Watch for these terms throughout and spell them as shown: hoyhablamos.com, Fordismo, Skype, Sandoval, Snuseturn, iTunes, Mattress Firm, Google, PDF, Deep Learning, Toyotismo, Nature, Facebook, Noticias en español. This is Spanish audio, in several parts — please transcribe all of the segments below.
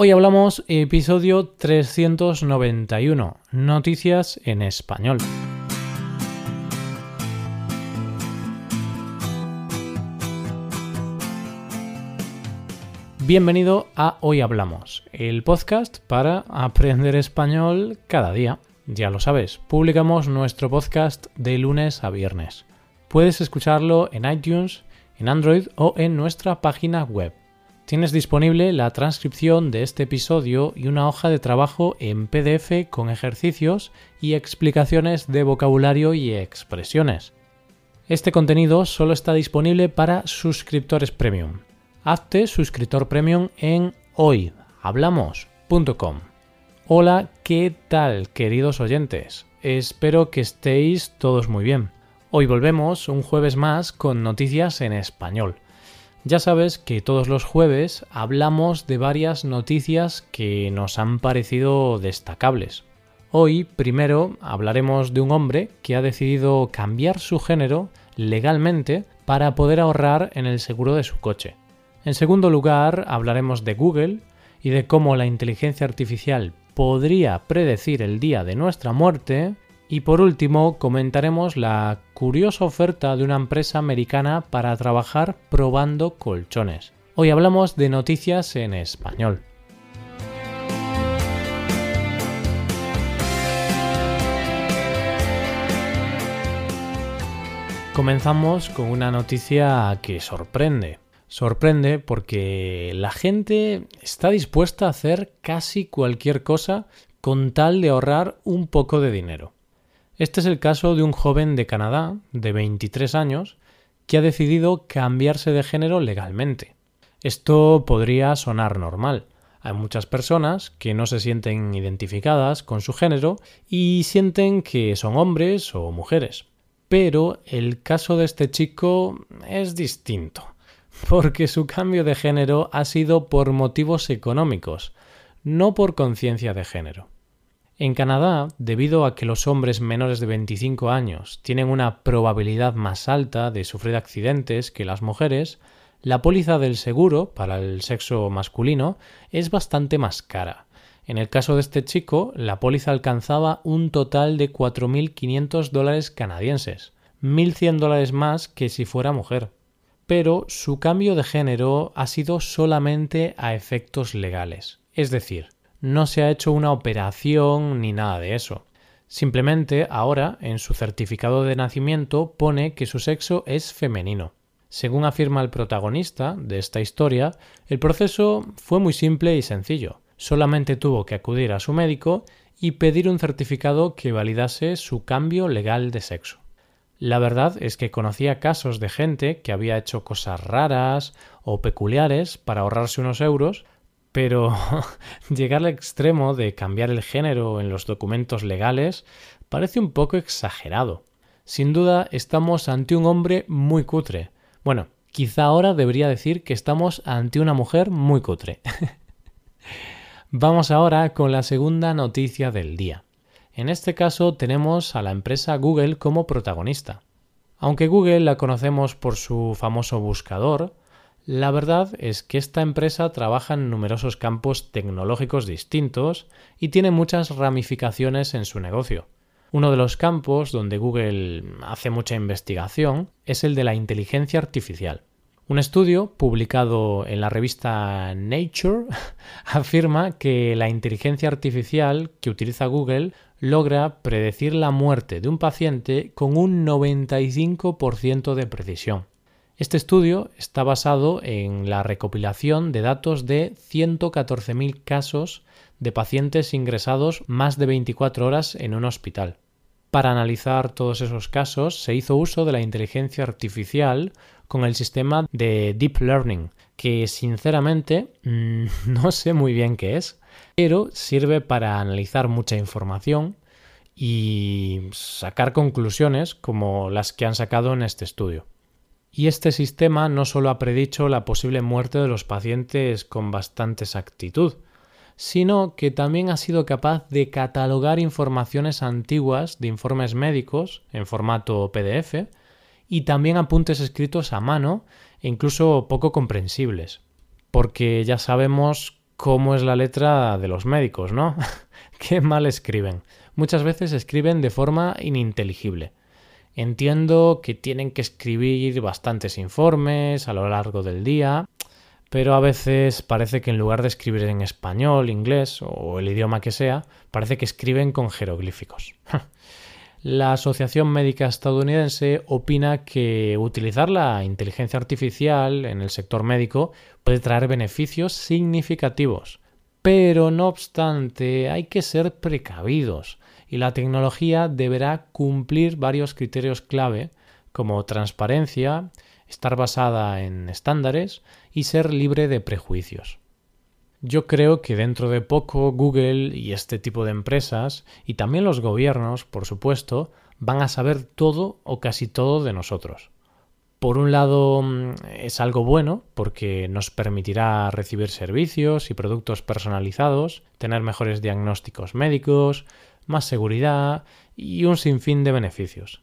Hoy hablamos episodio 391, Noticias en español. Bienvenido a Hoy Hablamos, el podcast para aprender español cada día. Ya lo sabes, publicamos nuestro podcast de lunes a viernes. Puedes escucharlo en iTunes, en Android o en nuestra página web. Tienes disponible la transcripción de este episodio y una hoja de trabajo en PDF con ejercicios y explicaciones de vocabulario y expresiones. Este contenido solo está disponible para suscriptores premium. Hazte suscriptor premium en hoyhablamos.com. Hola, ¿qué tal, queridos oyentes? Espero que estéis todos muy bien. Hoy volvemos un jueves más con noticias en español. Ya sabes que todos los jueves hablamos de varias noticias que nos han parecido destacables. Hoy, primero, hablaremos de un hombre que ha decidido cambiar su género legalmente para poder ahorrar en el seguro de su coche. En segundo lugar, hablaremos de Google y de cómo la inteligencia artificial podría predecir el día de nuestra muerte. Y por último, comentaremos la curiosa oferta de una empresa americana para trabajar probando colchones. Hoy hablamos de noticias en español. Comenzamos con una noticia que sorprende. Sorprende porque la gente está dispuesta a hacer casi cualquier cosa con tal de ahorrar un poco de dinero. Este es el caso de un joven de Canadá, de 23 años, que ha decidido cambiarse de género legalmente. Esto podría sonar normal. Hay muchas personas que no se sienten identificadas con su género y sienten que son hombres o mujeres. Pero el caso de este chico es distinto, porque su cambio de género ha sido por motivos económicos, no por conciencia de género. En Canadá, debido a que los hombres menores de 25 años tienen una probabilidad más alta de sufrir accidentes que las mujeres, la póliza del seguro para el sexo masculino es bastante más cara. En el caso de este chico, la póliza alcanzaba un total de $4.500 canadienses, $1.100 más que si fuera mujer. Pero su cambio de género ha sido solamente a efectos legales, es decir, no se ha hecho una operación ni nada de eso. Simplemente ahora, en su certificado de nacimiento, pone que su sexo es femenino. Según afirma el protagonista de esta historia, el proceso fue muy simple y sencillo. Solamente tuvo que acudir a su médico y pedir un certificado que validase su cambio legal de sexo. La verdad es que conocía casos de gente que había hecho cosas raras o peculiares para ahorrarse unos euros, pero llegar al extremo de cambiar el género en los documentos legales parece un poco exagerado. Sin duda estamos ante un hombre muy cutre. Bueno, quizá ahora debería decir que estamos ante una mujer muy cutre. Vamos ahora con la segunda noticia del día. En este caso tenemos a la empresa Google como protagonista. Aunque Google la conocemos por su famoso buscador, la verdad es que esta empresa trabaja en numerosos campos tecnológicos distintos y tiene muchas ramificaciones en su negocio. Uno de los campos donde Google hace mucha investigación es el de la inteligencia artificial. Un estudio publicado en la revista Nature afirma que la inteligencia artificial que utiliza Google logra predecir la muerte de un paciente con un 95% de precisión. Este estudio está basado en la recopilación de datos de 114.000 casos de pacientes ingresados más de 24 horas en un hospital. Para analizar todos esos casos se hizo uso de la inteligencia artificial con el sistema de Deep Learning, que sinceramente no sé muy bien qué es, pero sirve para analizar mucha información y sacar conclusiones como las que han sacado en este estudio. Y este sistema no solo ha predicho la posible muerte de los pacientes con bastante exactitud, sino que también ha sido capaz de catalogar informaciones antiguas de informes médicos en formato PDF y también apuntes escritos a mano e incluso poco comprensibles, porque ya sabemos cómo es la letra de los médicos, ¿no? Qué mal escriben. Muchas veces escriben de forma ininteligible. Entiendo que tienen que escribir bastantes informes a lo largo del día, pero a veces parece que en lugar de escribir en español, inglés o el idioma que sea, parece que escriben con jeroglíficos. La Asociación Médica Estadounidense opina que utilizar la inteligencia artificial en el sector médico puede traer beneficios significativos, pero no obstante hay que ser precavidos. Y la tecnología deberá cumplir varios criterios clave, como transparencia, estar basada en estándares y ser libre de prejuicios. Yo creo que dentro de poco Google y este tipo de empresas, y también los gobiernos, por supuesto, van a saber todo o casi todo de nosotros. Por un lado, es algo bueno porque nos permitirá recibir servicios y productos personalizados, tener mejores diagnósticos médicos, más seguridad y un sinfín de beneficios.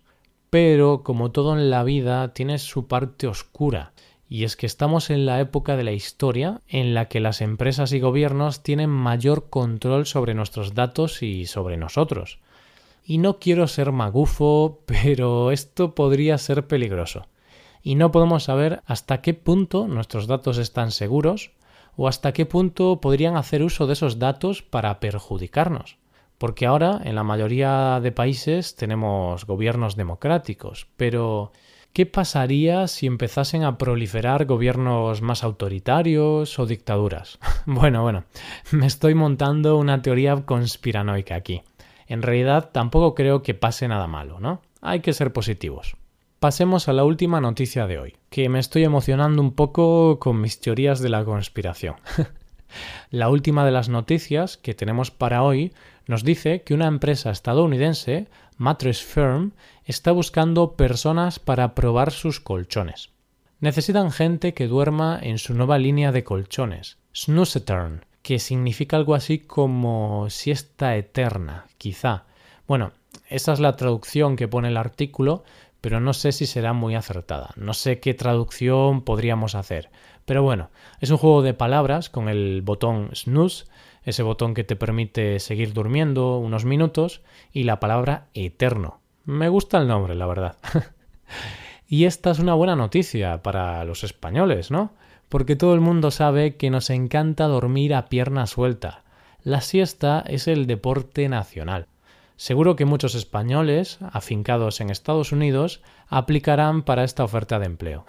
Pero, como todo en la vida, tiene su parte oscura, y es que estamos en la época de la historia en la que las empresas y gobiernos tienen mayor control sobre nuestros datos y sobre nosotros. Y no quiero ser magufo, pero esto podría ser peligroso. Y no podemos saber hasta qué punto nuestros datos están seguros o hasta qué punto podrían hacer uso de esos datos para perjudicarnos. Porque ahora, en la mayoría de países, tenemos gobiernos democráticos. Pero, ¿qué pasaría si empezasen a proliferar gobiernos más autoritarios o dictaduras? Bueno, me estoy montando una teoría conspiranoica aquí. En realidad, tampoco creo que pase nada malo, ¿no? Hay que ser positivos. Pasemos a la última noticia de hoy, que me estoy emocionando un poco con mis teorías de la conspiración. La última de las noticias que tenemos para hoy nos dice que una empresa estadounidense, Mattress Firm, está buscando personas para probar sus colchones. Necesitan gente que duerma en su nueva línea de colchones, Snuseturn, que significa algo así como siesta eterna, quizá. Bueno, esa es la traducción que pone el artículo, pero no sé si será muy acertada. No sé qué traducción podríamos hacer. Pero bueno, es un juego de palabras con el botón snooze, ese botón que te permite seguir durmiendo unos minutos, y la palabra eterno. Me gusta el nombre, la verdad. Y esta es una buena noticia para los españoles, ¿no? Porque todo el mundo sabe que nos encanta dormir a pierna suelta. La siesta es el deporte nacional. Seguro que muchos españoles, afincados en Estados Unidos, aplicarán para esta oferta de empleo.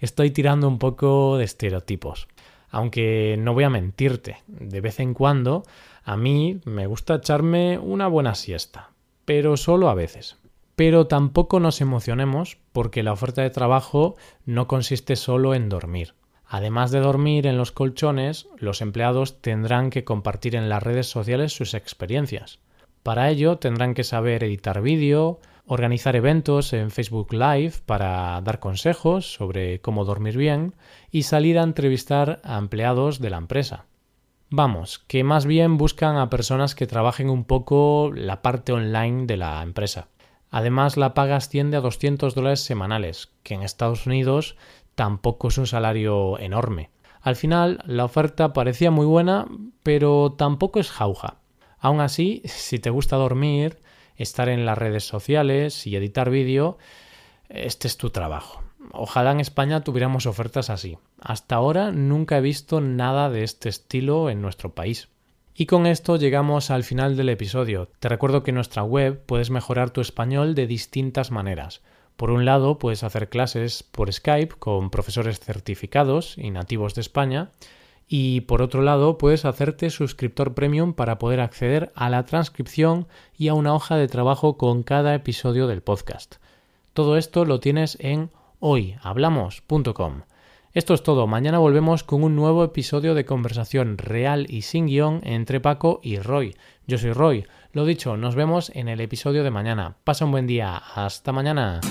Estoy tirando un poco de estereotipos, aunque no voy a mentirte, de vez en cuando a mí me gusta echarme una buena siesta, pero solo a veces. Pero tampoco nos emocionemos porque la oferta de trabajo no consiste solo en dormir. Además de dormir en los colchones, los empleados tendrán que compartir en las redes sociales sus experiencias. Para ello tendrán que saber editar vídeo, organizar eventos en Facebook Live para dar consejos sobre cómo dormir bien y salir a entrevistar a empleados de la empresa. Vamos, que más bien buscan a personas que trabajen un poco la parte online de la empresa. Además, la paga asciende a $200 semanales, que en Estados Unidos tampoco es un salario enorme. Al final, la oferta parecía muy buena, pero tampoco es jauja. Aún así, si te gusta dormir, estar en las redes sociales y editar vídeo, este es tu trabajo. Ojalá en España tuviéramos ofertas así. Hasta ahora nunca he visto nada de este estilo en nuestro país. Y con esto llegamos al final del episodio. Te recuerdo que en nuestra web puedes mejorar tu español de distintas maneras. Por un lado, puedes hacer clases por Skype con profesores certificados y nativos de España. Y por otro lado, puedes hacerte suscriptor premium para poder acceder a la transcripción y a una hoja de trabajo con cada episodio del podcast. Todo esto lo tienes en hoyhablamos.com. Esto es todo. Mañana volvemos con un nuevo episodio de conversación real y sin guión entre Paco y Roy. Yo soy Roy. Lo dicho, nos vemos en el episodio de mañana. Pasa un buen día. Hasta mañana.